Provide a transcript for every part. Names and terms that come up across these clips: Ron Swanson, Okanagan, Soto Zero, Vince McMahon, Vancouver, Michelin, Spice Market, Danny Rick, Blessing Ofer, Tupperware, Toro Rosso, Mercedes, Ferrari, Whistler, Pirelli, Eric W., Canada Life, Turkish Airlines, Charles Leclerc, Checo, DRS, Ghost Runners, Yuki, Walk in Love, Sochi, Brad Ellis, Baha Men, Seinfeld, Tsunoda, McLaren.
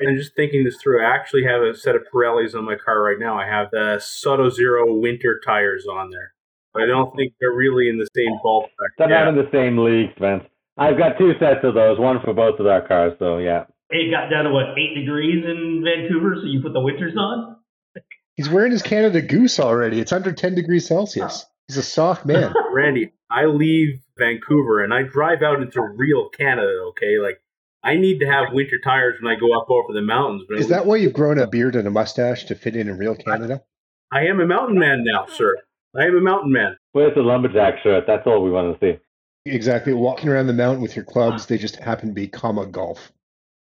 and just thinking this through, I actually have a set of Pirellis on my car right now. I have the Soto Zero winter tires on there. But I don't think they're really in the same ballpark. They're not in the same league, Spence. I've got two sets of those, one for both of our cars, so yeah. It got down to, what, 8 degrees in Vancouver, so you put the winters on? He's wearing his Canada Goose already. It's under 10 degrees Celsius. He's a soft man. Randy, I leave Vancouver, and I drive out into real Canada, okay? Like, I need to have winter tires when I go up over the mountains. Is that why you've grown a beard and a mustache to fit in real Canada? I am a mountain man now, sir. I am a mountain man. Where's the lumberjack shirt? That's all we want to see. Exactly. Walking around the mountain with your clubs, they just happen to be golf.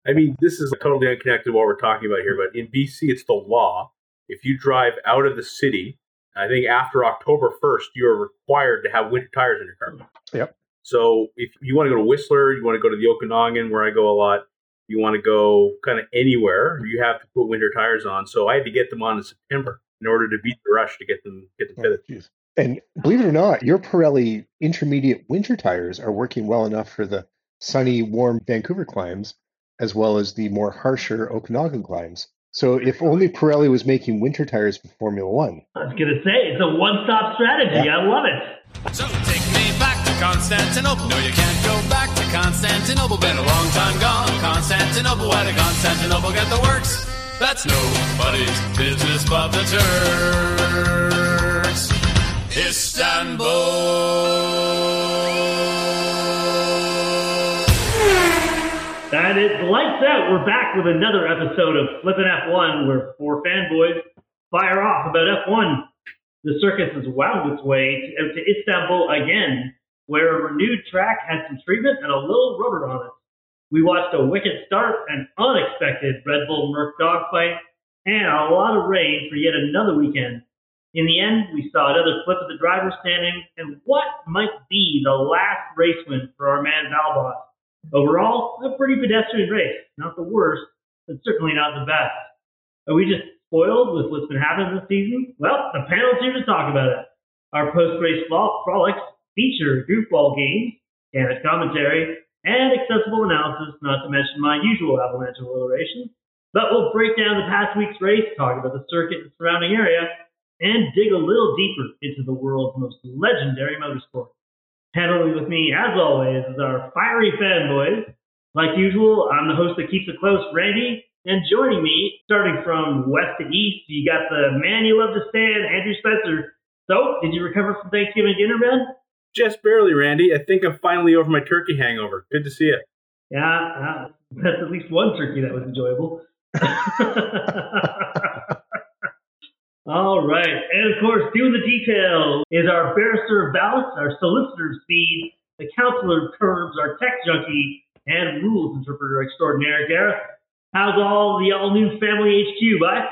I mean, this is totally unconnected to what we're talking about here, but in BC, it's the law. If you drive out of the city, I think after October 1st, you're required to have winter tires in your car. Yep. So if you want to go to Whistler, you want to go to the Okanagan, where I go a lot, you want to go kind of anywhere, you have to put winter tires on. So I had to get them on in September in order to beat the rush to get them fitted. Geez. And believe it or not, your Pirelli intermediate winter tires are working well enough for the sunny, warm Vancouver climbs, as well as the more harsher Okanagan climbs. So if only Pirelli was making winter tires for Formula One. I was going to say, it's a one-stop strategy. Yeah. I love it. So take me back to Constantinople. No, you can't go back to Constantinople. Been a long time gone. Constantinople, why did Constantinople get the works? That's nobody's business but the Turks. Istanbul. That is lights out. We're back with another episode of Flippin' F1, where four fanboys fire off about F1. The circus has wound its way out to Istanbul again, where a renewed track had some treatment and a little rubber on it. We watched a wicked start, an unexpected Red Bull Merc dogfight, and a lot of rain for yet another weekend. In the end, we saw another flip of the driver's standings and what might be the last race win for our man Valbot. Overall, a pretty pedestrian race. Not the worst, but certainly not the best. Are we just spoiled with what's been happening this season? Well, the panel's here to talk about it. Our post-race frolics feature goofball games, candid commentary, and accessible analysis, not to mention my usual avalanche of alliteration. But we'll break down the past week's race, talk about the circuit and surrounding area, and dig a little deeper into the world's most legendary motorsport. Paneling with me, as always, is our fiery fanboys. Like usual, I'm the host that keeps it close, Randy. And joining me, starting from west to east, you got the man you love to stand, Andrew Spencer. So, did you recover from Thanksgiving dinner, man? Just barely, Randy. I think I'm finally over my turkey hangover. Good to see you. Yeah, that's at least one turkey that was enjoyable. All right. And of course, doing the details is our barrister of ballots, our solicitor of speed, the counselor of curves, our tech junkie, and rules interpreter extraordinaire, Gareth. How's the all-new family HQ, bud?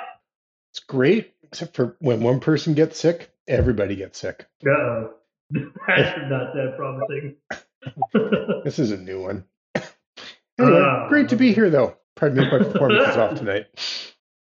It's great, except for when one person gets sick, everybody gets sick. Uh-oh. That's not that promising. This is a new one. Anyway, great to be here, though. Pardon me if my performance is off tonight.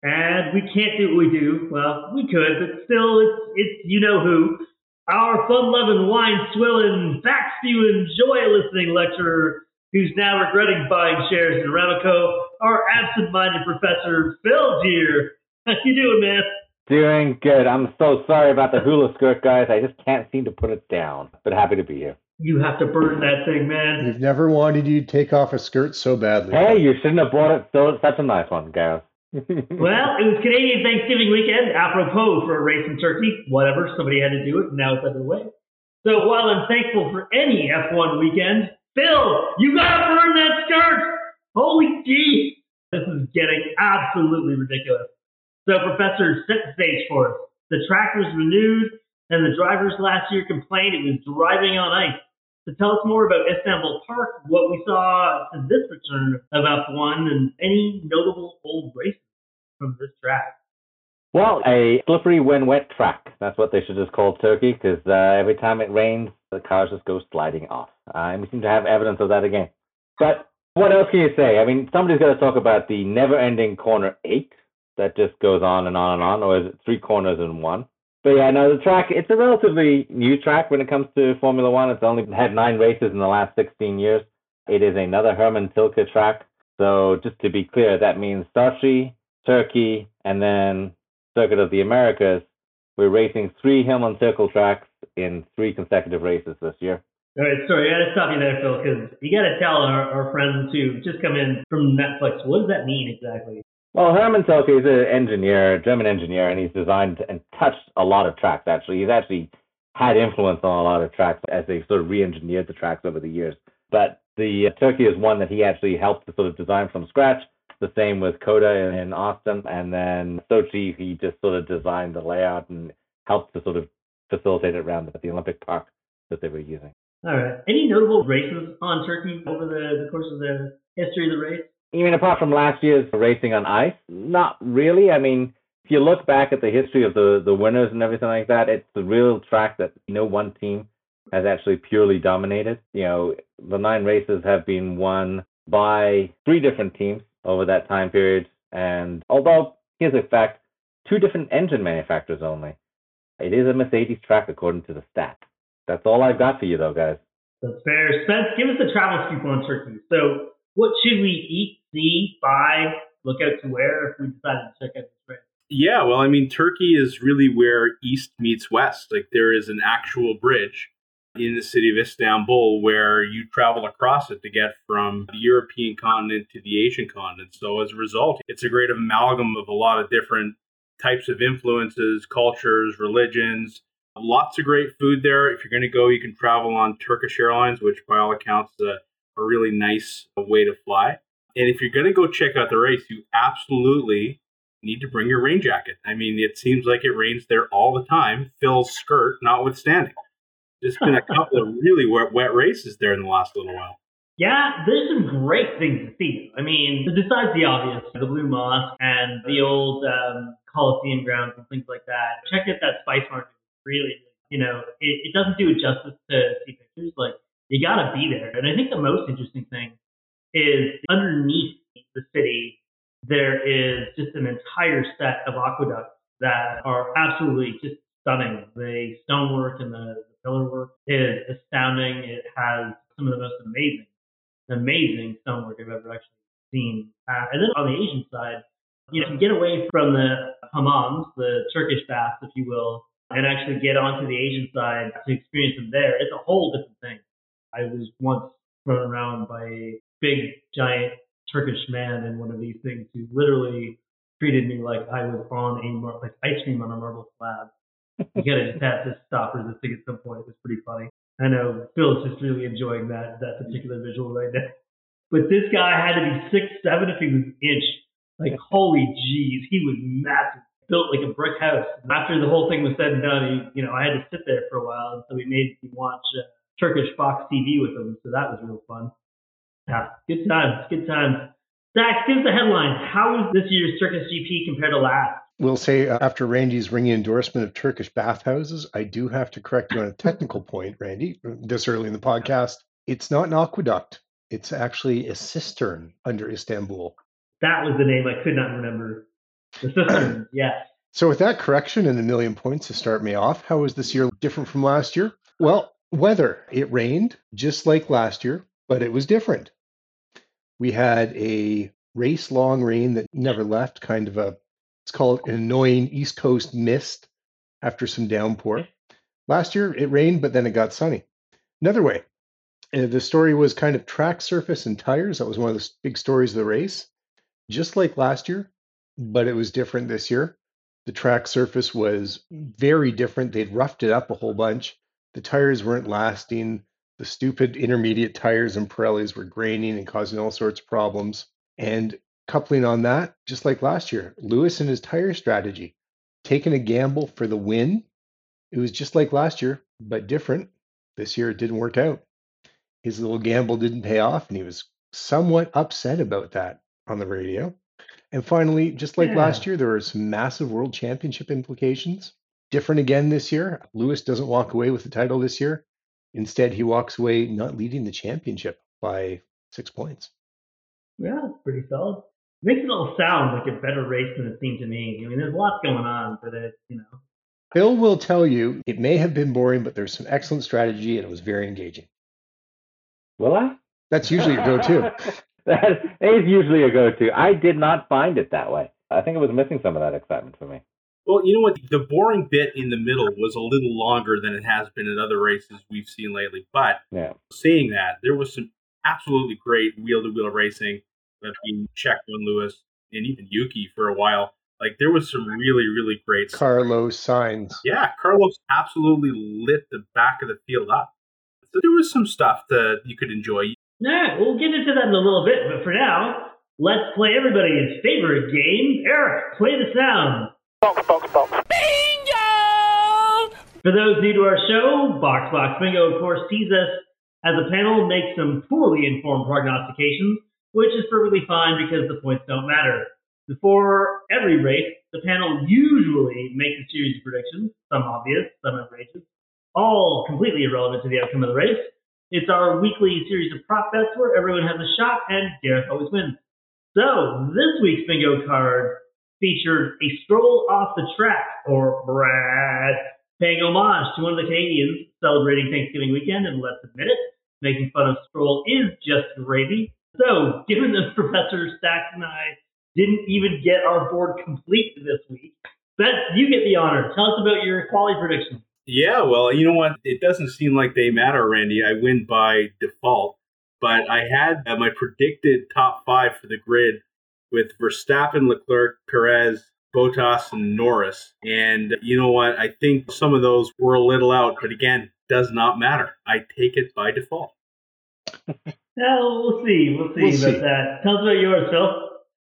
And we can't do what we do. Well, we could, but still, it's you-know-who. Our fun-loving, wine-swilling, fact-spewing, joy-listening lecturer, who's now regretting buying shares in Ramico, our absent-minded professor, Phil Deere. How you doing, man? Doing good. I'm so sorry about the hula skirt, guys. I just can't seem to put it down, but happy to be here. You have to burn that thing, man. We've never wanted you to take off a skirt so badly. Hey, you shouldn't have bought it. So such a nice one, Gareth. Well, it was Canadian Thanksgiving weekend, apropos for a race in Turkey. Whatever, somebody had to do it, and now it's out of the way. So while I'm thankful for any F1 weekend, Phil, you gotta burn that skirt! Holy gee! This is getting absolutely ridiculous. So, Professor, set the stage for us. The track was renewed, and the drivers last year complained it was driving on ice. So tell us more about Istanbul Park, what we saw to this return of F1, and any notable old races from this track. Well, a slippery when wet track. That's what they should just call Turkey, because every time it rains, the cars just go sliding off. And we seem to have evidence of that again. But what else can you say? I mean, somebody's got to talk about the never-ending corner 8. That just goes on and on and on, or is it 3 corners in one? But yeah, no, the track, it's a relatively new track when it comes to Formula One. It's only had 9 races in the last 16 years. It is another Hermann Tilke track. So just to be clear, that means Sochi, Turkey, and then Circuit of the Americas. We're racing three Hamilton Circle tracks in three consecutive races this year. All right, sorry, I got to stop you there, Phil, because you got to tell our friends who just come in from Netflix, what does that mean exactly? Well, Hermann Tilke is an engineer, German engineer, and he's designed and touched a lot of tracks, actually. He's actually had influence on a lot of tracks as they've sort of re-engineered the tracks over the years. But the Turkey is one that he actually helped to sort of design from scratch. The same with Koda in Austin. And then Sochi, he just sort of designed the layout and helped to sort of facilitate it around the Olympic Park that they were using. All right. Any notable races on Turkey over the course of the history of the race? You mean apart from last year's racing on ice? Not really. I mean, if you look back at the history of the winners and everything like that, it's the real track that no one team has actually purely dominated. You know, the 9 races have been won by 3 different teams over that time period. And although, here's a fact, 2 different engine manufacturers only. It is a Mercedes track according to the stats. That's all I've got for you, though, guys. That's fair. Spence, give us the travel scoop on Turkey. So what should we eat, see, buy, look out to where if we decided to check out this race? Yeah, well, I mean, Turkey is really where East meets West. Like, there is an actual bridge in the city of Istanbul where you travel across it to get from the European continent to the Asian continent. So as a result, it's a great amalgam of a lot of different types of influences, cultures, religions. Lots of great food there. If you're going to go, you can travel on Turkish Airlines, which by all accounts is a really nice way to fly. And if you're going to go check out the race, you absolutely need to bring your rain jacket. I mean, it seems like it rains there all the time, Phil's skirt notwithstanding. There's been a couple of really wet races there in the last little while. Yeah, there's some great things to see. I mean, besides the obvious, the Blue Mosque and the old Coliseum grounds and things like that, check out that Spice Market. Really, you know, it doesn't do it justice to see pictures. Like, you got to be there. And I think the most interesting thing is underneath the city, there is just an entire set of aqueducts that are absolutely just stunning. The stonework and the pillar work is astounding. It has some of the most amazing stonework I've ever actually seen. And then on the Asian side, you know, you get away from the hammams, the Turkish baths, if you will, and actually get onto the Asian side to experience them there. It's a whole different thing. I was once thrown around by a big, giant Turkish man in one of these things who literally treated me like I was on like ice cream on a marble slab. You gotta just have to stop resisting at some point. It was pretty funny. I know Phil's just really enjoying that particular visual right now. But this guy had to be 6'7" if he was an inch. Like, holy jeez, he was massive. Built like a brick house. After the whole thing was said and done, he, you know, I had to sit there for a while, and so we made him watch Turkish Fox TV with him. So that was real fun. Yeah, good times, good times. Zach, give us the headlines. How was this year's Circus GP compared to last? We'll say after Randy's ringing endorsement of Turkish bathhouses, I do have to correct you on a technical point, Randy. This early in the podcast, it's not an aqueduct. It's actually a cistern under Istanbul. That was the name I could not remember. The cistern, yes. So with that correction and a million points to start me off, how was this year different from last year? Well, weather. It rained just like last year, but it was different. We had a race-long rain that never left, kind of a, it's called an annoying East Coast mist after some downpour. Last year, it rained, but then it got sunny. Another way, the story was kind of track surface and tires. That was one of the big stories of the race. Just like last year, but it was different this year. The track surface was very different. They'd roughed it up a whole bunch. The tires weren't lasting. The stupid intermediate tires and Pirellis were graining and causing all sorts of problems. And coupling on that, just like last year, Lewis and his tire strategy, taking a gamble for the win. It was just like last year, but different. This year, it didn't work out. His little gamble didn't pay off, and he was somewhat upset about that on the radio. And finally, just like last year, there were some massive world championship implications. Different again this year. Lewis doesn't walk away with the title this year. Instead, he walks away not leading the championship by 6 points. Yeah, that's pretty solid. It makes it all sound like a better race than it seemed to me. I mean, there's lots going on, but it, you know. Phil will tell you it may have been boring, but there's some excellent strategy, and it was very engaging. Will I? That's usually your go-to. That is usually a go-to. I did not find it that way. I think it was missing some of that excitement for me. Well, you know what? The boring bit in the middle was a little longer than it has been in other races we've seen lately. But seeing that, there was some absolutely great wheel-to-wheel racing between Checo and Lewis and even Yuki for a while. Like, there was some really, really great stuff. Carlos Sainz. Yeah, Carlos absolutely lit the back of the field up. So there was some stuff that you could enjoy. Yeah, we'll get into that in a little bit, but for now, let's play everybody's favorite game. Eric, play the sound. Box, box, box. Bingo! For those new to our show, Box, Box, Bingo, of course, sees us as a panel make some poorly informed prognostications, which is perfectly fine because the points don't matter. Before every race, the panel usually makes a series of predictions, some obvious, some outrageous, all completely irrelevant to the outcome of the race. It's our weekly series of prop bets where everyone has a shot and Derek always wins. So, this week's bingo card featured a stroll off the track, or Brad, paying homage to one of the Canadians celebrating Thanksgiving weekend, and let's admit it, making fun of Stroll is just gravy. So, given that Professor Stacks and I didn't even get our board complete this week, Beth, you get the honor. Tell us about your quality predictions. Yeah, well, you know what? It doesn't seem like they matter, Randy. I win by default. But I had my predicted top five for the grid with Verstappen, Leclerc, Perez, Bottas, and Norris. And you know what? I think some of those were a little out, but again, does not matter. I take it by default. We'll see about that. Tell us about yours, Phil.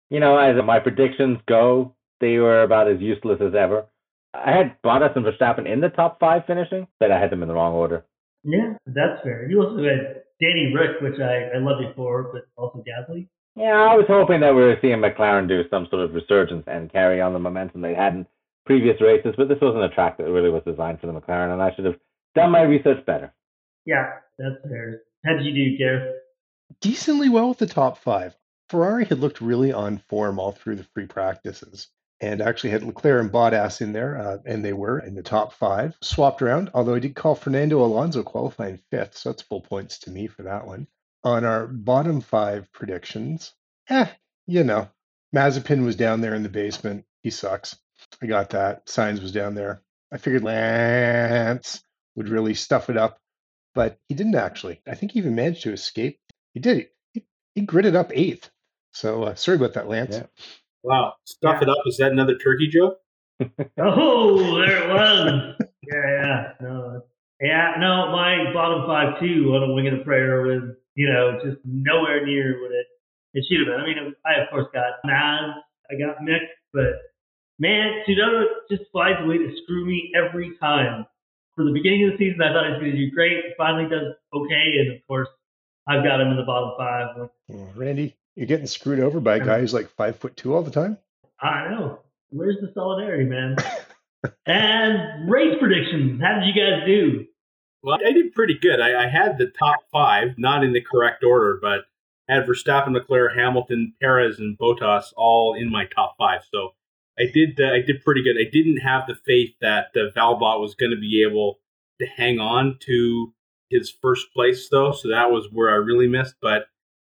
You know, as my predictions go, they were about as useless as ever. I had Bottas and Verstappen in the top five finishing, but I had them in the wrong order. Yeah, that's fair. You also had Danny Rick, which I loved before, but also Gasly. Yeah, I was hoping that we were seeing McLaren do some sort of resurgence and carry on the momentum they had in previous races, but this wasn't a track that really was designed for the McLaren, and I should have done my research better. Yeah, that's fair. How did you do, Gareth? Decently well with the top five. Ferrari had looked really on form all through the free practices. And actually had Leclerc and Bottas in there, and they were in the top five, swapped around, although I did call Fernando Alonso qualifying fifth, so that's full points to me for that one. On our bottom five predictions, Mazepin was down there in the basement. He sucks. I got that. Sainz was down there. I figured Lance would really stuff it up, but he didn't actually. I think he even managed to escape. He did. He gritted up eighth. So sorry about that, Lance. Yeah. Wow, stuff it up. Is that another turkey joke? Oh, there it was. No, my bottom five, too, on a wing and a prayer was, just nowhere near what it should have been. I mean, I, of course, got Maz. I got Mick. But, man, Tsunoda just finds a way to screw me every time. For the beginning of the season, I thought he was going to do great. He finally does okay. And, of course, I've got him in the bottom five. Randy? You're getting screwed over by a guy who's like 5'2" all the time? I know. Where's the solidarity, man? And race predictions. How did you guys do? Well, I did pretty good. I had the top five, not in the correct order, but had Verstappen, Leclerc, Hamilton, Perez, and Bottas all in my top five. So I did pretty good. I didn't have the faith that Valbot was going to be able to hang on to his first place, though. So that was where I really missed. But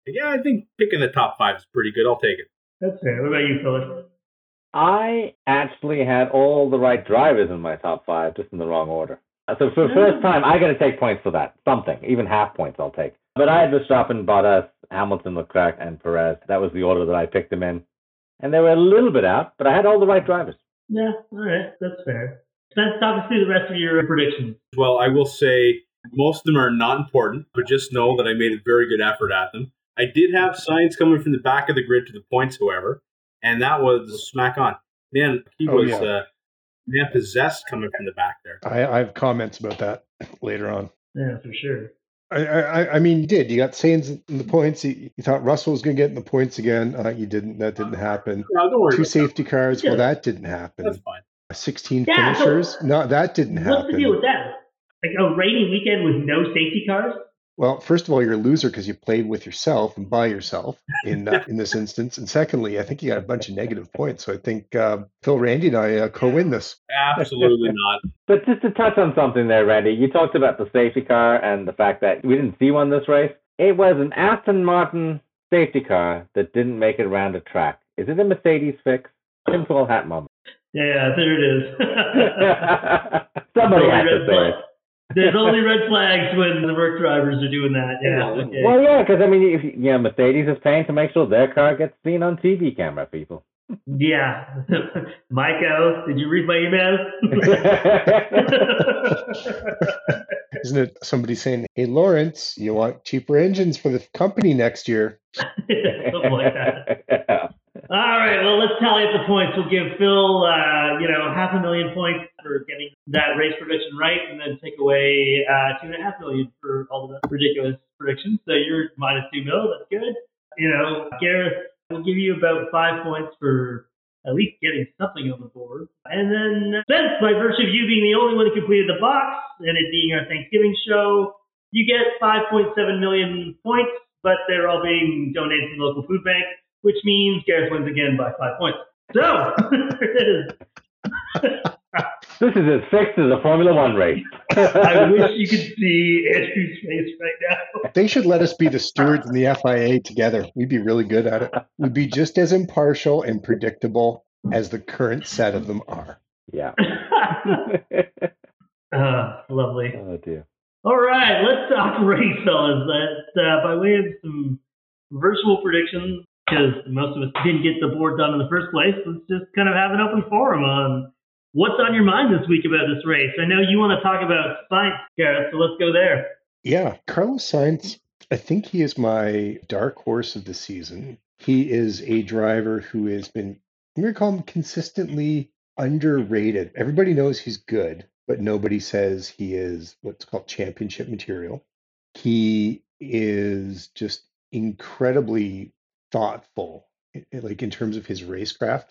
yeah, I think picking the top five is pretty good. I'll take it. That's fair. What about you, Philip? I actually had all the right drivers in my top five, just in the wrong order. So for the first time, I got to take points for that. Something. Even half points I'll take. But I had Verstappen, Bottas, Hamilton, Leclerc, and Perez. That was the order that I picked them in. And they were a little bit out, but I had all the right drivers. Yeah, all right. That's fair. Spence, talk us through the rest of your predictions. Well, I will say most of them are not important, but just know that I made a very good effort at them. I did have Sainz coming from the back of the grid to the points, however, and that was smack on. Man, he was man possessed coming from the back there. I have comments about that later on. Yeah, for sure. I mean, you did. You got Sainz in the points. You thought Russell was going to get in the points again. You didn't. That didn't happen. No, don't worry. Two safety cars. Yeah. Well, that didn't happen. That's fine. 16 finishers. So no, that didn't happen. What's the deal with that? Like a rainy weekend with no safety cars? Well, first of all, you're a loser because you played with yourself and by yourself in this instance. And secondly, I think you got a bunch of negative points. So I think Phil, Randy, and I co-win this. Absolutely not. But just to touch on something there, Randy, you talked about the safety car and the fact that we didn't see one this race. It was an Aston Martin safety car that didn't make it around a track. Is it a Mercedes fix? Simple hat moment. Yeah, there it is. Somebody had to say it. There's only red flags when the work drivers are doing that. Yeah. Okay. Well, yeah, because I mean, Mercedes is paying to make sure their car gets seen on TV camera, people. Yeah. Michael, did you read my email? Isn't it somebody saying, hey, Lawrence, you want cheaper engines for the company next year? Something like that. Yeah. All right, well, let's tally up the points. We'll give Phil, $500,000 points for getting that race prediction right, and then take away 2.5 million for all the ridiculous predictions. So you're minus $2 million. That's good. You know, Gareth, we'll give you about 5 points for at least getting something on the board. And then, Vince, by virtue of you being the only one who completed the box and it being our Thanksgiving show, you get 5.7 million points, but they're all being donated to the local food bank, which means Gareth wins again by 5 points. So, this is as fixed as a Formula One race. I wish you could see Andrew's face right now. They should let us be the stewards and the FIA together. We'd be really good at it. We'd be just as impartial and predictable as the current set of them are. Yeah. Lovely. Oh, dear. All right, let's talk race, fellas. By way of some virtual predictions, because most of us didn't get the board done in the first place, let's just kind of have an open forum on what's on your mind this week about this race. I know you want to talk about Sainz, Gareth, so let's go there. Yeah, Carlos Sainz, I think he is my dark horse of the season. He is a driver who has been, I'm going to call him consistently underrated. Everybody knows he's good, but nobody says he is what's called championship material. He is just incredibly thoughtful, like in terms of his racecraft.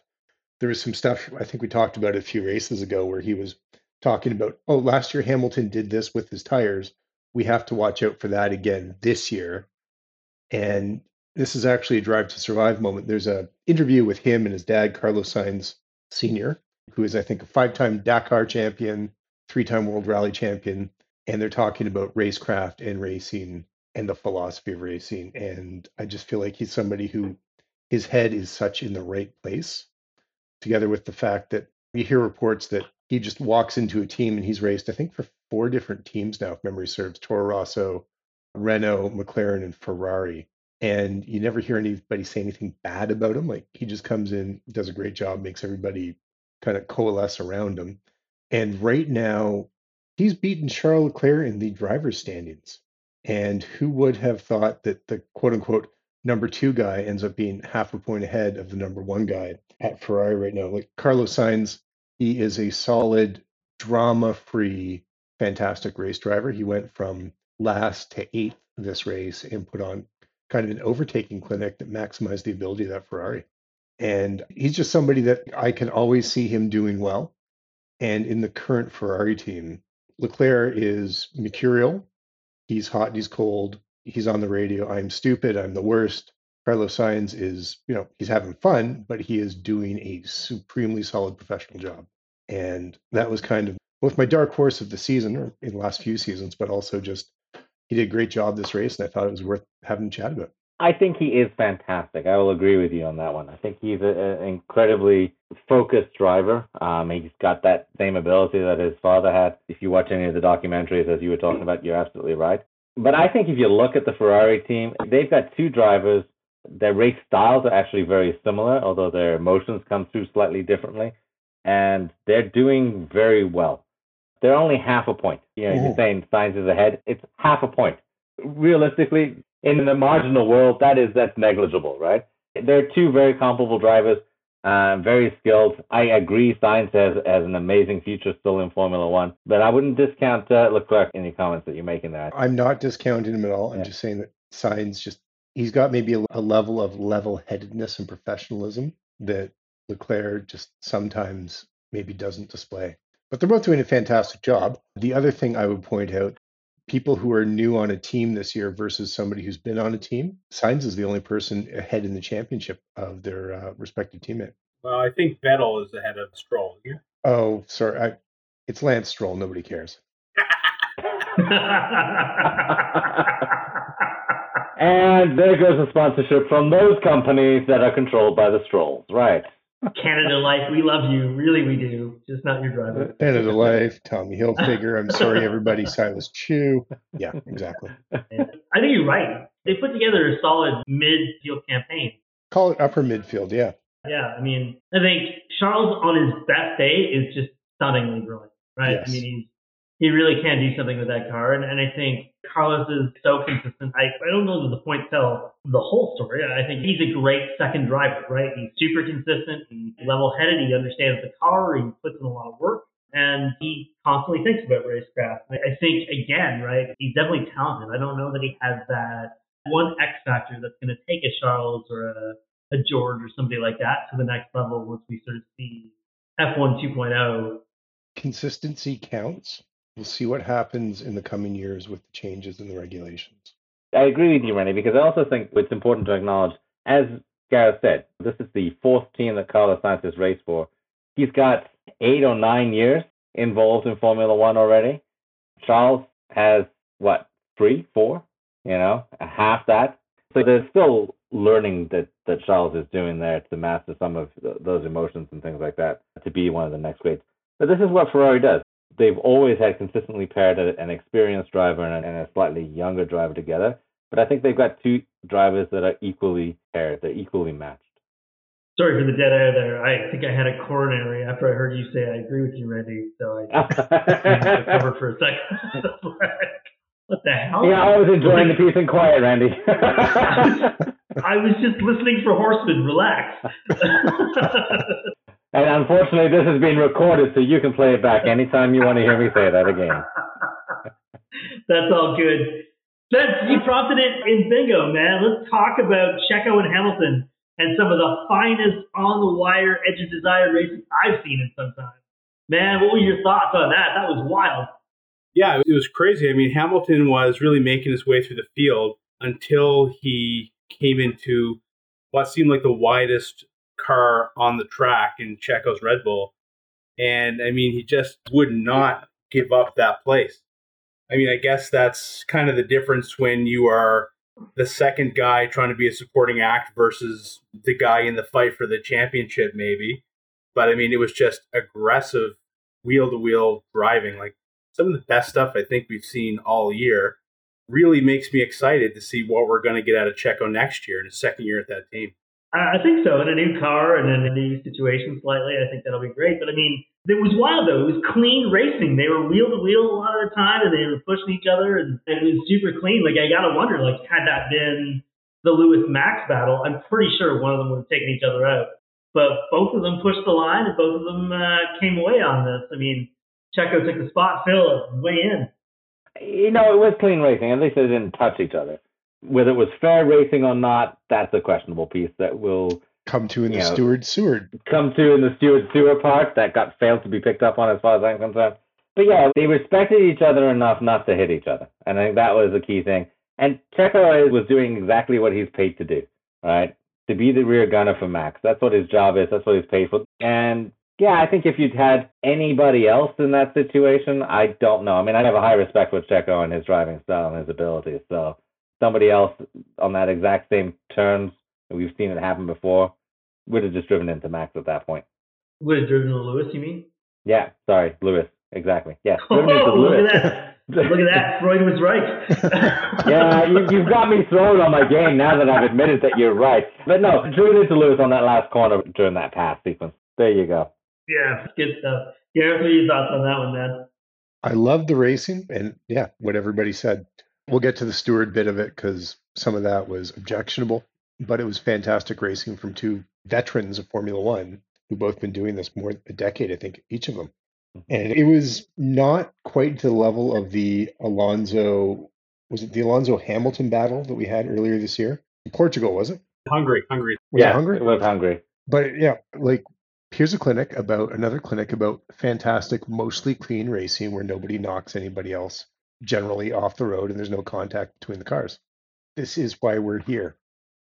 There was some stuff, I think we talked about a few races ago, where he was talking about, oh, last year Hamilton did this with his tires. We have to watch out for that again this year. And this is actually a Drive to Survive moment. There's an interview with him and his dad, Carlos Sainz Sr., who is, I think, a 5-time Dakar champion, 3-time World Rally champion. And they're talking about racecraft and racing and the philosophy of racing. And I just feel like he's somebody who his head is such in the right place, together with the fact that you hear reports that he just walks into a team and he's raced, I think, for 4 different teams now, if memory serves, Toro Rosso, Renault, McLaren, and Ferrari. And you never hear anybody say anything bad about him. Like, he just comes in, does a great job, makes everybody kind of coalesce around him. And right now, he's beaten Charles Leclerc in the driver's standings. And who would have thought that the quote-unquote number 2 guy ends up being half a point ahead of the number 1 guy at Ferrari right now? Like, Carlos Sainz, he is a solid, drama-free, fantastic race driver. He went from last to 8th this race and put on kind of an overtaking clinic that maximized the ability of that Ferrari. And he's just somebody that I can always see him doing well. And in the current Ferrari team, Leclerc is mercurial. He's hot and he's cold. He's on the radio. I'm stupid. I'm the worst. Carlos Sainz is, he's having fun, but he is doing a supremely solid professional job. And that was kind of both my dark horse of the season, or in the last few seasons, but also just he did a great job this race, and I thought it was worth having a chat about. I think he is fantastic. I will agree with you on that one. I think he's an incredibly focused driver. He's got that same ability that his father had. If you watch any of the documentaries, as you were talking about, you're absolutely right. But I think if you look at the Ferrari team, they've got 2 drivers. Their race styles are actually very similar, although their emotions come through slightly differently. And they're doing very well. They're only half a point. You're saying Sainz is ahead. It's half a point. Realistically, in the marginal world, that's negligible, right? They're 2 very comparable drivers, very skilled. I agree Sainz has an amazing future still in Formula One, but I wouldn't discount Leclerc in your comments that you're making there. I'm not discounting him at all. I'm just saying that Sainz he's got maybe a level of level-headedness and professionalism that Leclerc just sometimes maybe doesn't display. But they're both doing a fantastic job. The other thing I would point out, people who are new on a team this year versus somebody who's been on a team, Sainz is the only person ahead in the championship of their respective teammate. Well, I think Vettel is ahead of Stroll. Yeah? Oh, sorry. It's Lance Stroll. Nobody cares. And there goes the sponsorship from those companies that are controlled by the Strolls, right? Canada Life, we love you. Really, we do. Just not your driver. Canada Life, Tommy Hilfiger, I'm sorry, everybody, Silas Chu. Yeah, exactly. I think you're right. They put together a solid midfield campaign. Call it upper midfield, yeah. Yeah, I mean, I think Charles on his best day is just stunningly brilliant, right? Yes. I mean, he really can do something with that car. And I think Carlos is so consistent. I don't know that the points tell the whole story. I think he's a great second driver, right? He's super consistent. He's level-headed. He understands the car. He puts in a lot of work. And he constantly thinks about racecraft. I think, again, right, he's definitely talented. I don't know that he has that one X factor that's going to take a Charles or a George or somebody like that to the next level once we sort of see F1 2.0. Consistency counts. We'll see what happens in the coming years with the changes in the regulations. I agree with you, Rennie, because I also think it's important to acknowledge, as Gareth said, this is the fourth team that Carlos Sainz has raced for. He's got 8 or 9 years involved in Formula One already. Charles has, 3, 4? You know, half that. So there's still learning that Charles is doing there to master some of those emotions and things like that to be one of the next greats. But this is what Ferrari does. They've always had consistently paired an experienced driver and a slightly younger driver together. But I think they've got two drivers that are equally paired. They're equally matched. Sorry for the dead air there. I think I had a coronary after I heard you say I agree with you, Randy. So I just covered for a second. What the hell? Yeah, I was enjoying the peace and quiet, Randy. I was just listening for Horseman. Relax. And unfortunately, this has been recorded, so you can play it back anytime you want to hear me say that again. That's all good. Spence, you prompted it in bingo, man. Let's talk about Checo and Hamilton and some of the finest on-the-wire edge of desire races I've seen in some time. Man, what were your thoughts on that? That was wild. Yeah, it was crazy. I mean, Hamilton was really making his way through the field until he came into what seemed like the widest car on the track in Checo's Red Bull. And I mean, he just would not give up that place. I mean, I guess that's kind of the difference when you are the second guy trying to be a supporting act versus the guy in the fight for the championship, maybe. But I mean, it was just aggressive wheel-to-wheel driving. Like some of the best stuff I think we've seen all year. Really makes me excited to see what we're going to get out of Checo next year in his second year at that team. I think so. In a new car and in a new situation slightly, I think that'll be great. But I mean, it was wild though. It was clean racing. They were wheel to wheel a lot of the time and they were pushing each other and it was super clean. Like I got to wonder, like had that been the Lewis-Max battle, I'm pretty sure one of them would have taken each other out. But both of them pushed the line and both of them came away on this. I mean, Checo took the spot, Phil, way in. You know, it was clean racing. At least they didn't touch each other. Whether it was fair racing or not, that's a questionable piece that will come to in the Steward Seward part that got failed to be picked up on as far as I'm concerned. But yeah, they respected each other enough not to hit each other. And I think that was the key thing. And Checo was doing exactly what he's paid to do, right? To be the rear gunner for Max. That's what his job is. That's what he's paid for. And yeah, I think if you'd had anybody else in that situation, I don't know. I mean, I have a high respect for Checo and his driving style and his abilities. So somebody else on that exact same turns, we've seen it happen before, would have just driven into Max at that point. Would have driven to Lewis, you mean? Yeah, sorry, Lewis. Exactly. Yeah. Oh, Lewis. Look at that. Look at that. Freud was right. Yeah, you've got me thrown on my game now that I've admitted that you're right. But no, driven into Lewis on that last corner during that pass sequence. There you go. Yeah, good stuff. Gareth, what are your thoughts on that one, man? I love the racing and, yeah, what everybody said. We'll get to the Steward bit of it because some of that was objectionable, but it was fantastic racing from two veterans of Formula One who both been doing this more than a decade, I think, each of them. And it was not quite to the level of the Alonso-Hamilton battle that we had earlier this year? In Portugal, was it? Hungary. Was it Hungary? It was Hungary. But yeah, like here's a clinic about another clinic about fantastic, mostly clean racing where nobody knocks anybody else. Generally off the road and there's no contact between the cars. This is why we're here.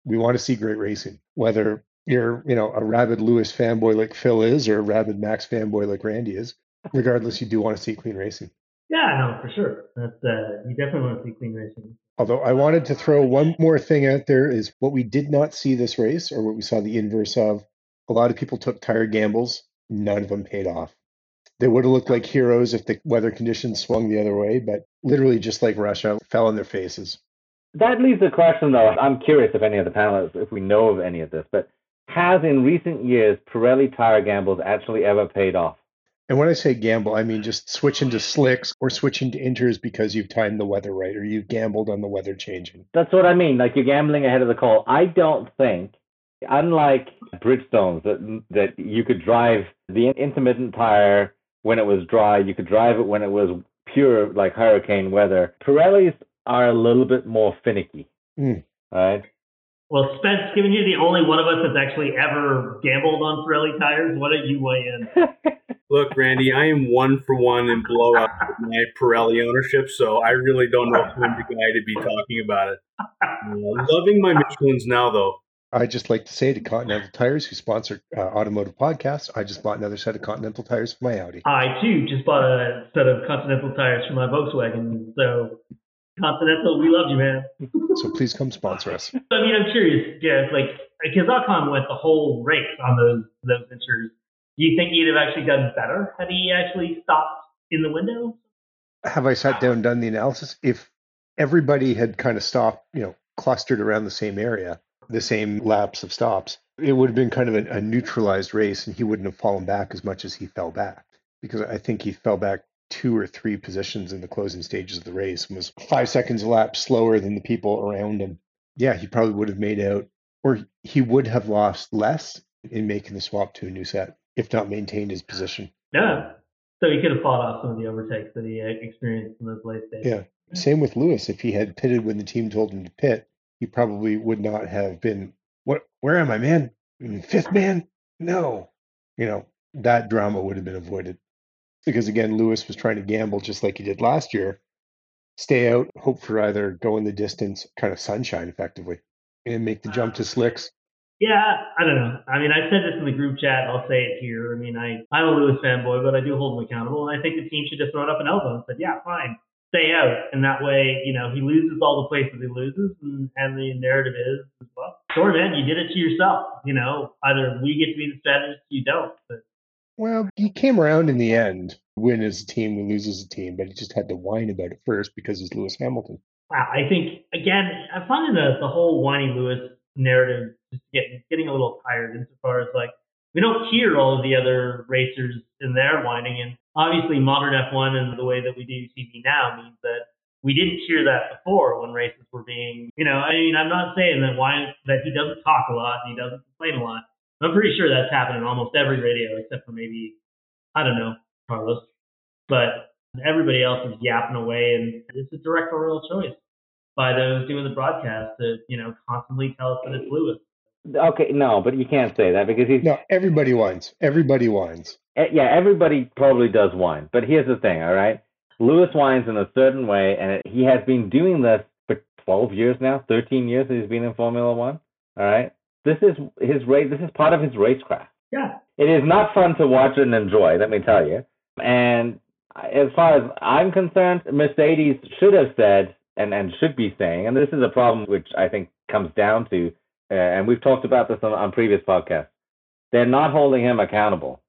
We want to see great racing, whether you're, you know, a rabid Lewis fanboy like Phil is or a rabid Max fanboy like Randy is. Regardless, you do want to see clean racing. Yeah, no, for sure. That's you definitely want to see clean racing. Although I wanted to throw one more thing out there is what we did not see this race, or what we saw the inverse of. A lot of people took tire gambles. None of them paid off. They would have looked like heroes if the weather conditions swung the other way, but literally just like Russia, fell on their faces. That leaves the question, though. I'm curious if any of the panelists, if we know of any of this, but has in recent years Pirelli tire gambles actually ever paid off? And when I say gamble, I mean just switching to slicks or switching to inters because you've timed the weather right or you've gambled on the weather changing. That's what I mean. Like you're gambling ahead of the call. I don't think, unlike Bridgestones, that you could drive the intermittent tire when it was dry, you could drive it when it was pure, like hurricane weather. Pirellis are a little bit more finicky, right? Well, Spence, given you're the only one of us that's actually ever gambled on Pirelli tires, why don't you weigh in? Look, Randy, I am one for one in blowout with my Pirelli ownership, so I really don't know if I'm the guy to be talking about it. Loving my Michelins now, though. I'd just like to say to Continental Tires, who sponsor automotive podcasts, I just bought another set of Continental Tires for my Audi. I, too, just bought a set of Continental Tires for my Volkswagen, so... Continental, we love you, man. So please come sponsor us. I mean, I'm curious, Jeff, like, because Ocon went the whole race on those ventures. Do you think he'd have actually done better had he actually stopped in the window? Have I sat down and done the analysis? If everybody had kind of stopped, clustered around the same area, the same laps of stops, it would have been kind of a neutralized race, and he wouldn't have fallen back as much as he fell back, because I think he fell back 2 or 3 positions in the closing stages of the race and was 5 seconds a lap slower than the people around him. Yeah, he probably would have made out, or he would have lost less in making the swap to a new set, if not maintained his position. No. So he could have fought off some of the overtakes that he experienced in those late stages. Yeah. Same with Lewis. If he had pitted when the team told him to pit, he probably would not have been, where am I, man? Fifth man? No. That drama would have been avoided. Because, again, Lewis was trying to gamble just like he did last year. Stay out, hope for either go in the distance, kind of sunshine effectively, and make the jump to slicks. Yeah, I don't know. I mean, I said this in the group chat. I'll say it here. I mean, I'm a Lewis fanboy, but I do hold him accountable. And I think the team should just throw it up an elbow and said, yeah, fine, stay out. And that way, he loses all the places he loses. And the narrative is, well, sure, man, you did it to yourself. Either we get to be the strategist, you don't. But well, he came around in the end, win as a team, we lose as a team, but he just had to whine about it first because he's Lewis Hamilton. Wow, I think, again, I'm finding the whole whiny Lewis narrative just getting a little tired insofar as, like, we don't hear all of the other racers in their whining. And obviously modern F1 and the way that we do TV now means that we didn't hear that before when races were being, I mean, I'm not saying that he doesn't talk a lot and he doesn't complain a lot. I'm pretty sure that's happened in almost every radio except for maybe, I don't know, Carlos. But everybody else is yapping away, and it's a directorial choice by those doing the broadcast to, constantly tell us that it's Lewis. Okay, no, but you can't say that because he's... No, everybody whines. Everybody whines. Yeah, everybody probably does whine. But here's the thing, all right? Lewis whines in a certain way, and he has been doing this for 12 years now, 13 years that he's been in Formula One, all right? This is his race. This is part of his racecraft. Yeah. It is not fun to watch and enjoy, let me tell you. And as far as I'm concerned, Mercedes should have said and should be saying, and this is a problem which I think comes down to, and we've talked about this on previous podcasts, they're not holding him accountable.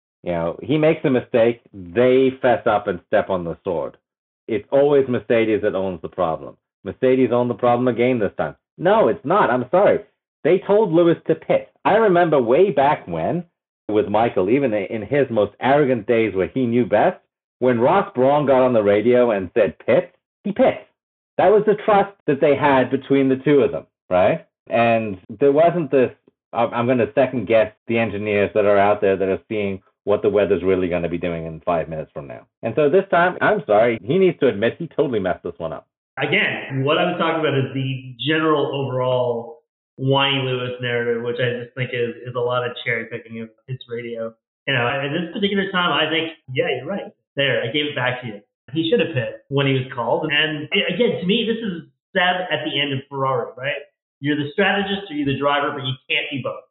He makes a mistake, they fess up and step on the sword. It's always Mercedes that owns the problem. Mercedes owned the problem again this time. No, it's not. I'm sorry. They told Lewis to pit. I remember way back when, with Michael, even in his most arrogant days where he knew best, when Ross Brawn got on the radio and said pit, he pit. That was the trust that they had between the two of them, right? And there wasn't this, I'm going to second guess the engineers that are out there that are seeing what the weather's really going to be doing in 5 minutes from now. And so this time, I'm sorry, he needs to admit he totally messed this one up. Again, what I was talking about is the general overall whiny Lewis narrative, which I just think is a lot of cherry picking of its radio. At this particular time, I think, yeah, you're right. There, I gave it back to you. He should have pit when he was called. And again, to me, this is sad at the end of Ferrari, right? You're the strategist or you're the driver, but you can't be both,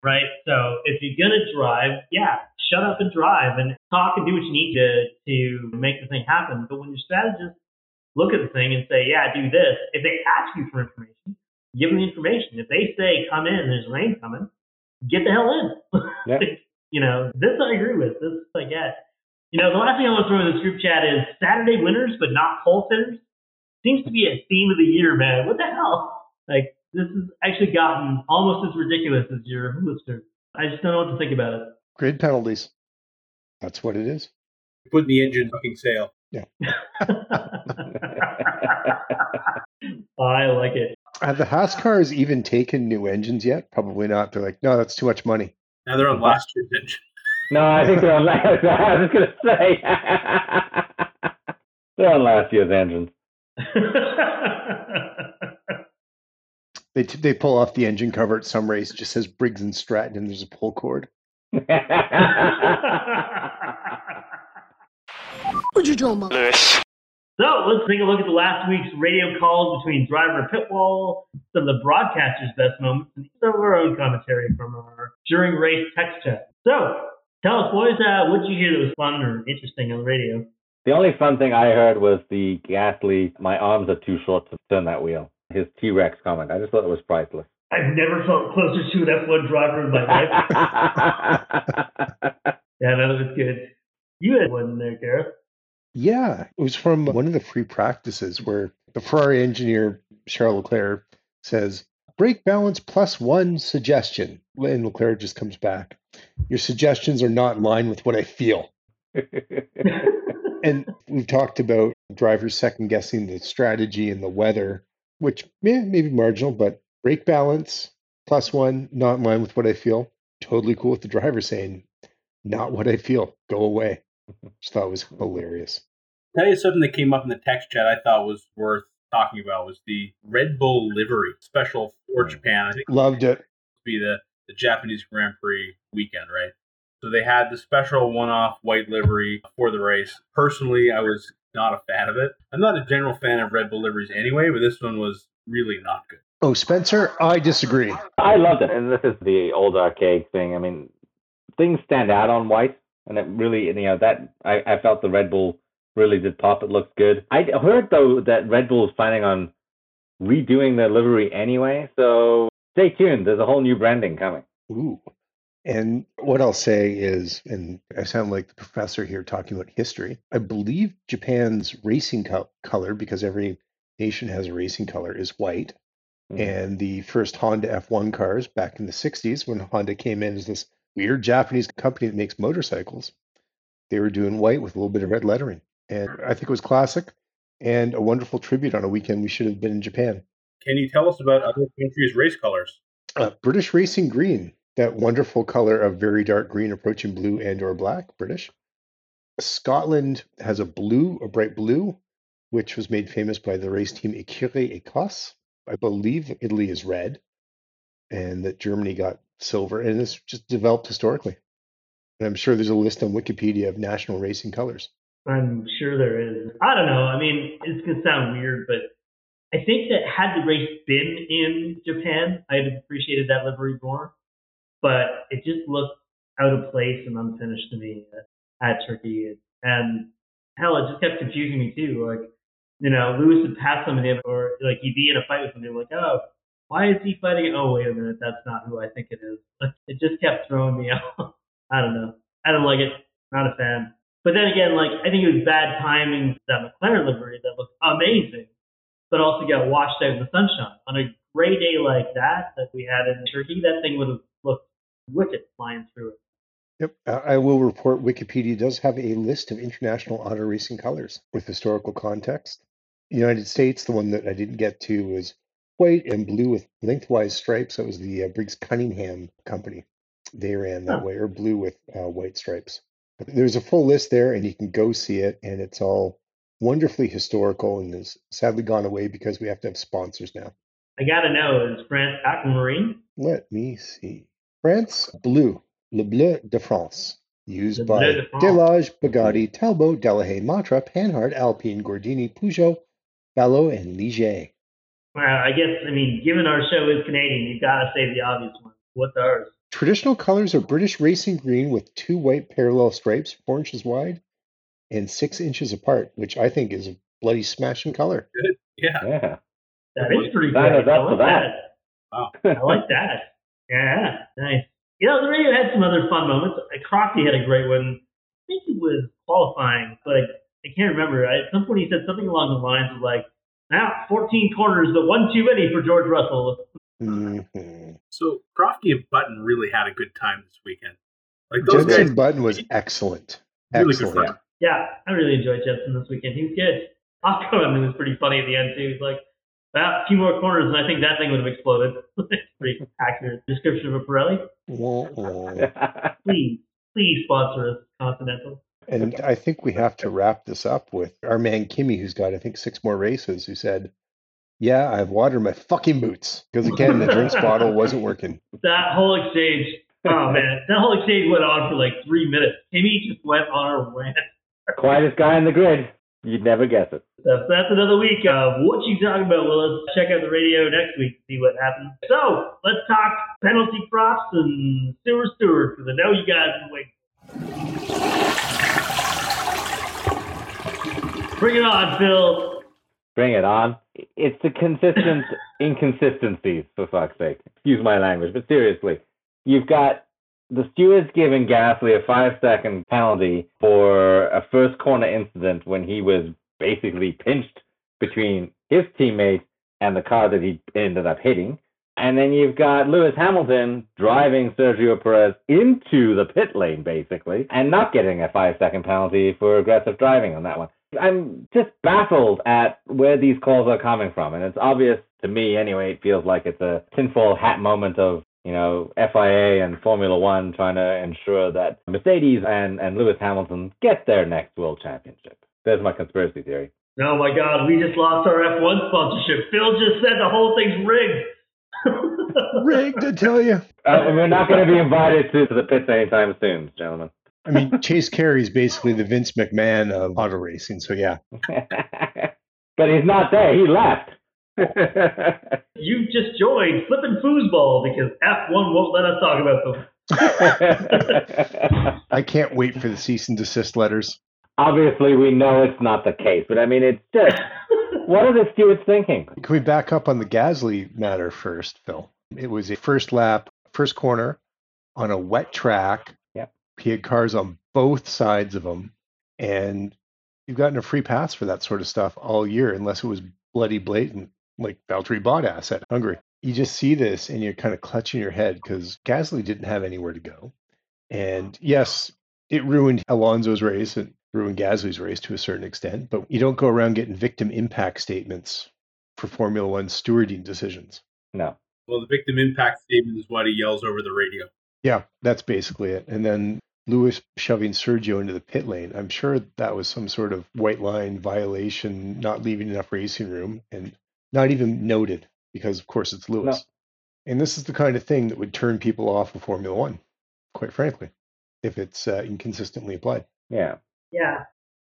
right? So if you're going to drive, yeah, shut up and drive and talk and do what you need to make the thing happen. But when you're strategist, look at the thing and say, yeah, do this. If they ask you for information, give them the information. If they say, come in, there's rain coming, get the hell in. Yep. You know, this I agree with. This I get. You know, the last thing I want to throw in this group chat is Saturday winners, but not pole sitters. Seems to be a theme of the year, man. What the hell? Like, this has actually gotten almost as ridiculous as your listener. I just don't know what to think about it. Grid penalties. That's what it is. Putting the engine fucking sail. Yeah. I like it. Have the Haas cars even taken new engines yet? Probably not. They're like, no, that's too much money. Now they're on last year's engine. No, I think they're on last year's engine. I was going to say. They're on last year's engine. They pull off the engine cover at some race. It just says Briggs and Stratton, and there's a pull cord. What'd you do, Lewis? So let's take a look at the last week's radio calls between driver and pit wall, some of the broadcasters' best moments, and some of our own commentary from our during race text chat. So tell us, boys, what did you hear that was fun or interesting on the radio? The only fun thing I heard was the Gasly, my arms are too short to turn that wheel. His T-Rex comment. I just thought it was priceless. I've never felt closer to an F1 driver in my life. Yeah, that was good. You had one there, Gareth. Yeah, it was from one of the free practices where the Ferrari engineer, Charles Leclerc, says, brake balance +1 suggestion. And Leclerc just comes back. Your suggestions are not in line with what I feel. And we talked about drivers second-guessing the strategy and the weather, which may be marginal, but brake balance +1, not in line with what I feel. Totally cool with the driver saying, not what I feel. Go away. Just thought it was hilarious. I'll tell you something that came up in the text chat I thought was worth talking about was the Red Bull livery special for Japan. I think loved it. Be the Japanese Grand Prix weekend, right? So they had the special one-off white livery for the race. Personally, I was not a fan of it. I'm not a general fan of Red Bull liveries anyway, but this one was really not good. Oh, Spencer, I disagree. I loved it. And this is the old archaic thing. I mean, things stand out on white. And it really, you know, that I felt the Red Bull really did pop. It looked good. I heard, though, that Red Bull is planning on redoing their livery anyway. So stay tuned. There's a whole new branding coming. Ooh. And what I'll say is, and I sound like the professor here talking about history, I believe Japan's racing color, because every nation has a racing color, is white. Mm-hmm. And the first Honda F1 cars back in the 60s, when Honda came in as this weird Japanese company that makes motorcycles, they were doing white with a little bit of red lettering. And I think it was classic and a wonderful tribute on a weekend we should have been in Japan. Can you tell us about other countries' race colors? British Racing Green, that wonderful color of very dark green approaching blue and or black, British. Scotland has a blue, a bright blue, which was made famous by the race team Écurie Écosse. I believe Italy is red and that Germany got silver, and it's just developed historically. And I'm sure there's a list on Wikipedia of national racing colors. I'm sure there is. I don't know. I mean, it's going to sound weird, but I think that had the race been in Japan, I'd have appreciated that livery more. But it just looked out of place and unfinished to me at Turkey. And hell, it just kept confusing me too. Like, you know, Lewis would pass somebody or like he'd be in a fight with somebody, like, oh, why is he fighting? Oh, wait a minute. That's not who I think it is. It just kept throwing me out. I don't know. I don't like it. Not a fan. But then again, like, I think it was bad timing, that McLaren livery that looked amazing, but also got washed out in the sunshine. On a gray day like that we had in Turkey, that thing would have looked wicked flying through it. Yep. I will report Wikipedia does have a list of international auto racing colors with historical context. United States, the one that I didn't get to was white and blue with lengthwise stripes. That was the Briggs Cunningham company. They ran that way, or blue with white stripes. But there's a full list there, and you can go see it, and it's all wonderfully historical and has sadly gone away because we have to have sponsors now. I got to know, is France aquamarine? Let me see. France blue, Le Bleu de France, used by Delage, Bugatti, Talbot, Delahaye, Matra, Panhard, Alpine, Gordini, Peugeot, Ballot, and Ligier. Well, I guess, I mean, given our show is Canadian, you've got to say the obvious one. What's ours? Traditional colors are British Racing Green with two white parallel stripes, 4 inches wide and 6 inches apart, which I think is a bloody smashing color. Good. Yeah. That is pretty good. I like that. Wow. I like that. Yeah. Nice. You know, the radio had some other fun moments. Crofty had a great one. I think it was qualifying, but I can't remember. At some point he said something along the lines of like, now 14 corners, but one too many for George Russell. Mm-hmm. So Crofty and Button really had a good time this weekend. Like those Jensen guys, Button was excellent. Really excellent. Good fun. Yeah, I really enjoyed Jensen this weekend. He was good. Okanagan was pretty funny at the end too. He's like, about a few more corners, and I think that thing would have exploded. Pretty accurate description of a Pirelli. Yeah. Please sponsor us, Continental. And I think we have to wrap this up with our man Kimmy, who's got, I think, 6 more races, who said, yeah, I have water in my fucking boots. Because, again, the drinks bottle wasn't working. That whole exchange, oh, man. That whole exchange went on for like 3 minutes. Kimmy just went on a rant. Quietest guy on the grid. You'd never guess it. So that's another week of What You Talking About, Willis. Check out the radio next week to see what happens. So let's talk penalty props and Stewart, because I know you guys are waiting. Bring it on, Phil. Bring it on. It's the consistent inconsistencies, for fuck's sake. Excuse my language, but seriously. You've got the stewards giving Gasly a 5-second penalty for a first corner incident when he was basically pinched between his teammate and the car that he ended up hitting. And then you've got Lewis Hamilton driving Sergio Perez into the pit lane, basically, and not getting a 5-second penalty for aggressive driving on that one. I'm just baffled at where these calls are coming from. And it's obvious to me, anyway, it feels like it's a tinfoil hat moment of, you know, FIA and Formula One trying to ensure that Mercedes and Lewis Hamilton get their next world championship. There's my conspiracy theory. Oh, my God. We just lost our F1 sponsorship. Phil just said the whole thing's rigged. Rigged, I tell you. We're not going to be invited to the pits anytime soon, gentlemen. I mean, Chase Carey's basically the Vince McMahon of auto racing, so yeah. But he's not there. He left. You've just joined Flippin' Foosball because F1 won't let us talk about them. I can't wait for the cease and desist letters. Obviously, we know it's not the case, but I mean, it's just, what are the stewards thinking? Can we back up on the Gasly matter first, Phil? It was a first lap, first corner on a wet track. Yep. He had cars on both sides of him, and you've gotten a free pass for that sort of stuff all year, unless it was bloody blatant, like Valtteri Bottas at Hungary. You just see this and you're kind of clutching your head because Gasly didn't have anywhere to go. And yes, it ruined Alonso's race and ruined Gasly's race to a certain extent, but you don't go around getting victim impact statements for Formula One stewarding decisions. No. Well, the victim impact statement is what he yells over the radio. Yeah, that's basically it. And then Lewis shoving Sergio into the pit lane. I'm sure that was some sort of white line violation, not leaving enough racing room, and not even noted because, of course, it's Lewis. No. And this is the kind of thing that would turn people off of Formula One, quite frankly, if it's inconsistently applied. Yeah. Yeah.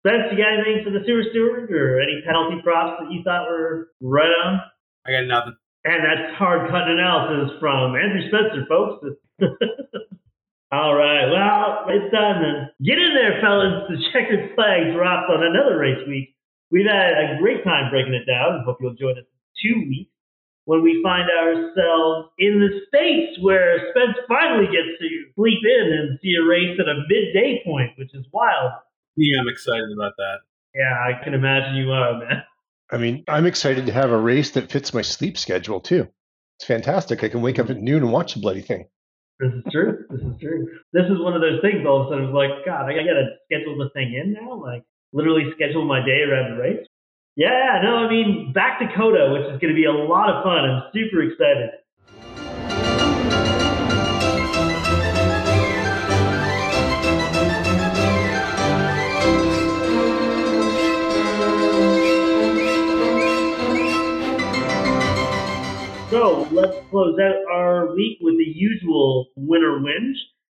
Spence, you got anything for the sewer steward or any penalty props that you thought were right on? I got nothing. And that's hard cutting analysis from Andrew Spencer, folks. All right, well, it's time then. Get in there, fellas. The checkered flag drops on another race week. We've had a great time breaking it down, and hope you'll join us in 2 weeks when we find ourselves in the States, where Spence finally gets to sleep in and see a race at a midday point, which is wild. Yeah, I'm excited about that. Yeah, I can imagine you are, man. I mean, I'm excited to have a race that fits my sleep schedule, too. It's fantastic. I can wake up at noon and watch the bloody thing. This is true. This is one of those things all of a sudden it's like, God, I got to schedule the thing in now? Like, literally schedule my day around the race? Yeah, no, I mean, back to Coda, which is going to be a lot of fun. I'm super excited. So let's close out our week with the usual winner whinge,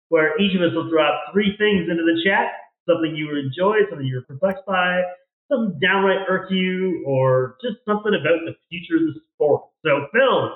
where each of us will drop 3 things into the chat, something you enjoy, something you're perplexed by, something downright irked you, or just something about the future of the sport. So Phil,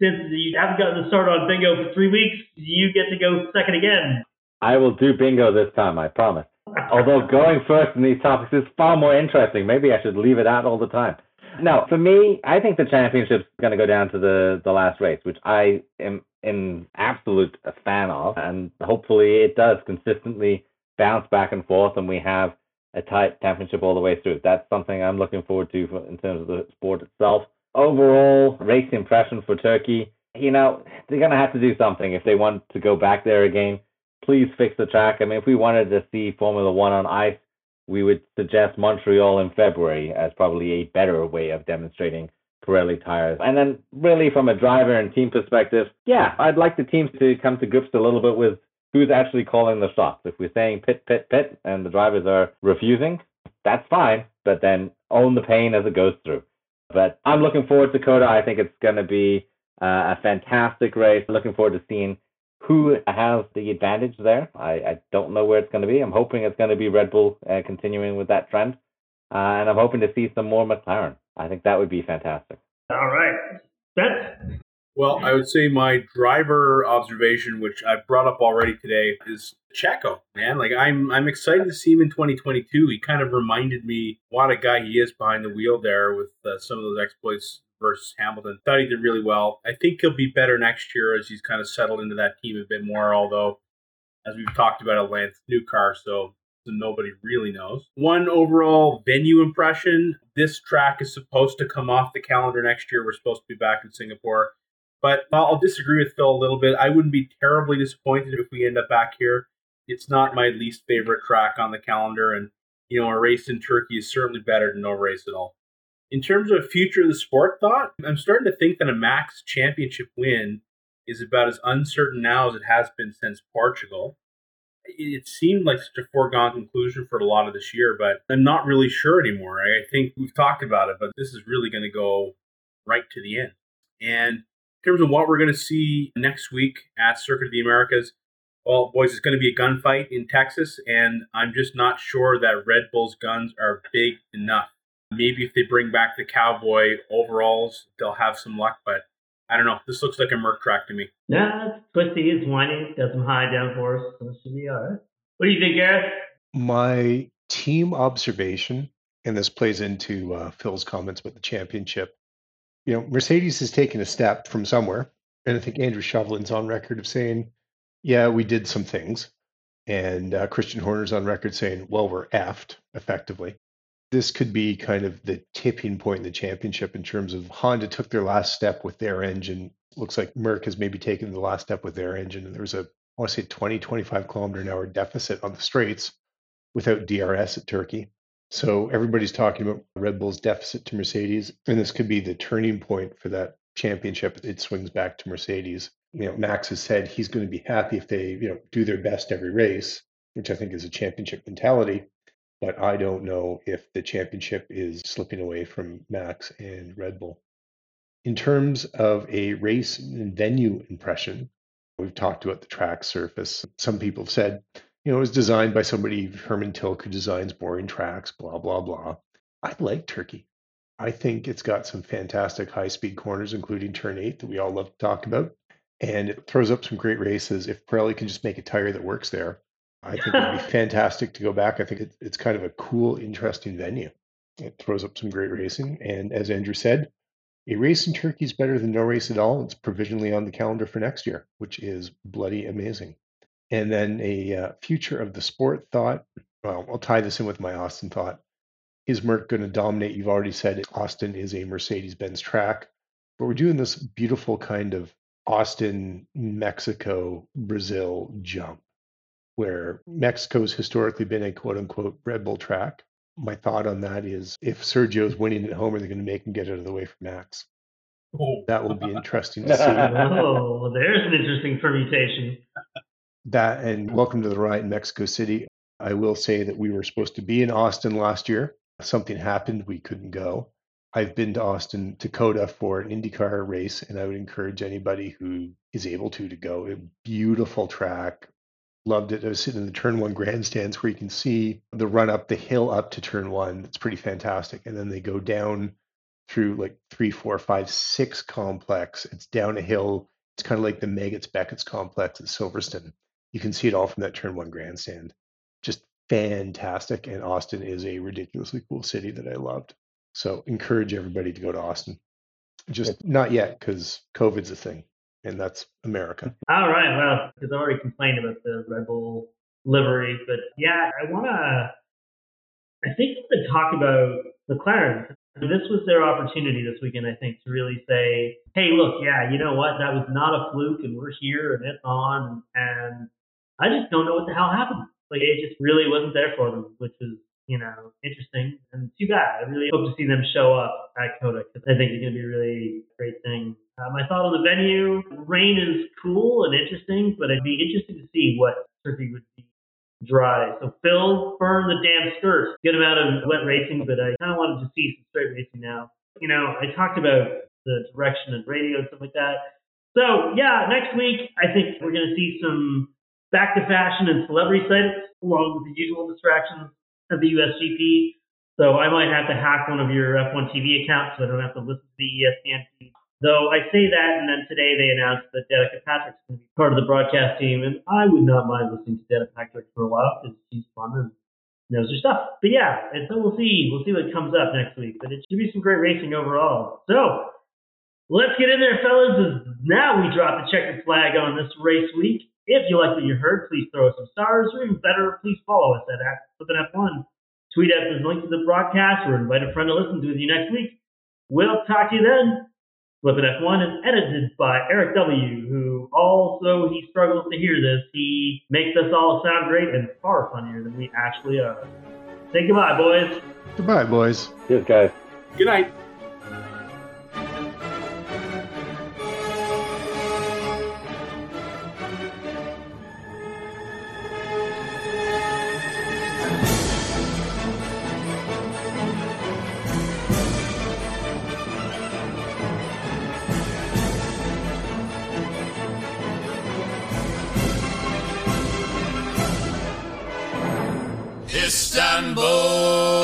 since you haven't gotten the start on bingo for 3 weeks, you get to go second again. I will do bingo this time, I promise. Although going first in these topics is far more interesting. Maybe I should leave it out all the time. No, for me, I think the championship's going to go down to the last race, which I am an absolute fan of. And hopefully it does consistently bounce back and forth and we have a tight championship all the way through. That's something I'm looking forward to in terms of the sport itself. Overall, race impression for Turkey. You know, they're going to have to do something if they want to go back there again. Please fix the track. I mean, if we wanted to see Formula One on ice, we would suggest Montreal in February as probably a better way of demonstrating Pirelli tires. And then really from a driver and team perspective, yeah, I'd like the teams to come to grips a little bit with who's actually calling the shots. If we're saying pit, pit, pit, and the drivers are refusing, that's fine, but then own the pain as it goes through. But I'm looking forward to Coda. I think it's going to be a fantastic race. Looking forward to seeing who has the advantage there. I don't know where it's going to be. I'm hoping it's going to be Red Bull continuing with that trend. And I'm hoping to see some more McLaren. I think that would be fantastic. All right. Seth? Well, I would say my driver observation, which I brought up already today, is Checo, man. Like, I'm excited to see him in 2022. He kind of reminded me what a guy he is behind the wheel there with some of those exploits versus Hamilton. Thought he did really well. I think he'll be better next year as he's kind of settled into that team a bit more, although, as we've talked about, Atlanta's new car, so nobody really knows. One overall venue impression, this track is supposed to come off the calendar next year. We're supposed to be back in Singapore. But I'll disagree with Phil a little bit. I wouldn't be terribly disappointed if we end up back here. It's not my least favorite track on the calendar, and, you know, a race in Turkey is certainly better than no race at all. In terms of future of the sport thought, I'm starting to think that a Max championship win is about as uncertain now as it has been since Portugal. It seemed like such a foregone conclusion for a lot of this year, but I'm not really sure anymore. I think we've talked about it, but this is really going to go right to the end. And in terms of what we're going to see next week at Circuit of the Americas, well, boys, it's going to be a gunfight in Texas, and I'm just not sure that Red Bull's guns are big enough. Maybe if they bring back the cowboy overalls, they'll have some luck, but I don't know. This looks like a Merc track to me. Yeah, twisty, it's whiny, got some high downforce, so it should be all right. What do you think, Gareth? My team observation, and this plays into Phil's comments about the championship, you know, Mercedes has taken a step from somewhere, and I think Andrew Chauvelin's on record of saying, yeah, we did some things, and Christian Horner's on record saying, well, we're effed, effectively. This could be kind of the tipping point in the championship in terms of Honda took their last step with their engine. Looks like Merc has maybe taken the last step with their engine. And there was a, I want to say 20, 25 kilometer an hour deficit on the straights without DRS at Turkey. So everybody's talking about Red Bull's deficit to Mercedes. And this could be the turning point for that championship. It swings back to Mercedes. You know, Max has said he's going to be happy if they, you know, do their best every race, which I think is a championship mentality. But I don't know if the championship is slipping away from Max and Red Bull. In terms of a race and venue impression, we've talked about the track surface. Some people have said, you know, it was designed by somebody, Hermann Tilke, who designs boring tracks, blah, blah, blah. I like Turkey. I think it's got some fantastic high-speed corners, including Turn 8 that we all love to talk about. And it throws up some great races. If Pirelli can just make a tire that works there, I think it'd be fantastic to go back. I think it's kind of a cool, interesting venue. It throws up some great racing. And as Andrew said, a race in Turkey is better than no race at all. It's provisionally on the calendar for next year, which is bloody amazing. And then a future of the sport thought, well, I'll tie this in with my Austin thought. Is Merc going to dominate? You've already said it. Austin is a Mercedes-Benz track. But we're doing this beautiful kind of Austin, Mexico, Brazil jump, where Mexico's historically been a quote-unquote Red Bull track. My thought on that is if Sergio's winning at home, are they going to make him get out of the way for Max? Oh. That will be interesting to see. Oh, there's an interesting permutation. That and welcome to the ride in Mexico City. I will say that we were supposed to be in Austin last year. Something happened. We couldn't go. I've been to Austin, Dakota for an IndyCar race, and I would encourage anybody who is able to go. A beautiful track. Loved it. I was sitting in the Turn 1 grandstands where you can see the run up the hill up to Turn 1. It's pretty fantastic. And then they go down through like 3, 4, 5, 6 complex. It's down a hill. It's kind of like the Maggots Beckett's complex at Silverstone. You can see it all from that Turn 1 grandstand. Just fantastic, and Austin is a ridiculously cool city that I loved. So encourage everybody to go to Austin. Just not yet, because COVID's a thing, and that's America. All right. Well, because I already complained about the Red Bull livery, but yeah, I think we could talk about McLaren. This was their opportunity this weekend, I think, to really say, hey, look, yeah, you know what? That was not a fluke, and we're here, and it's on, and I just don't know what the hell happened. Like, it just really wasn't there for them, which is, you know, interesting and too bad. I really hope to see them show up at Coda, because I think it's going to be a really great thing. My thought on the venue, rain is cool and interesting, but it'd be interesting to see what Turkey would be dry. So Phil, burn the damn skirt. Good amount of wet racing, but I kind of wanted to see some straight racing now. You know, I talked about the direction of radio and stuff like that. So yeah, next week, I think we're going to see some back to fashion and celebrity sites, along with the usual distractions of the USGP. So I might have to hack one of your F1 TV accounts so I don't have to listen to the ESPN TV. Though I say that, and then today they announced that Dedeca Patrick's going to be part of the broadcast team, and I would not mind listening to Dedeca Patrick for a while because she's fun and knows her stuff. But yeah, and so we'll see. We'll see what comes up next week. But it should be some great racing overall. So let's get in there, fellas. Now we drop the checkered flag on this race week. If you like what you heard, please throw us some stars, or even better, please follow us at Flippin' F1. Tweet us as link to the broadcast, or invite a friend to listen to with you next week. We'll talk to you then. Flippin' F1 is edited by Eric W., who also, he struggles to hear this. He makes us all sound great and far funnier than we actually are. Say goodbye, boys. Goodbye, boys. Cheers, guys. Good night. Istanbul.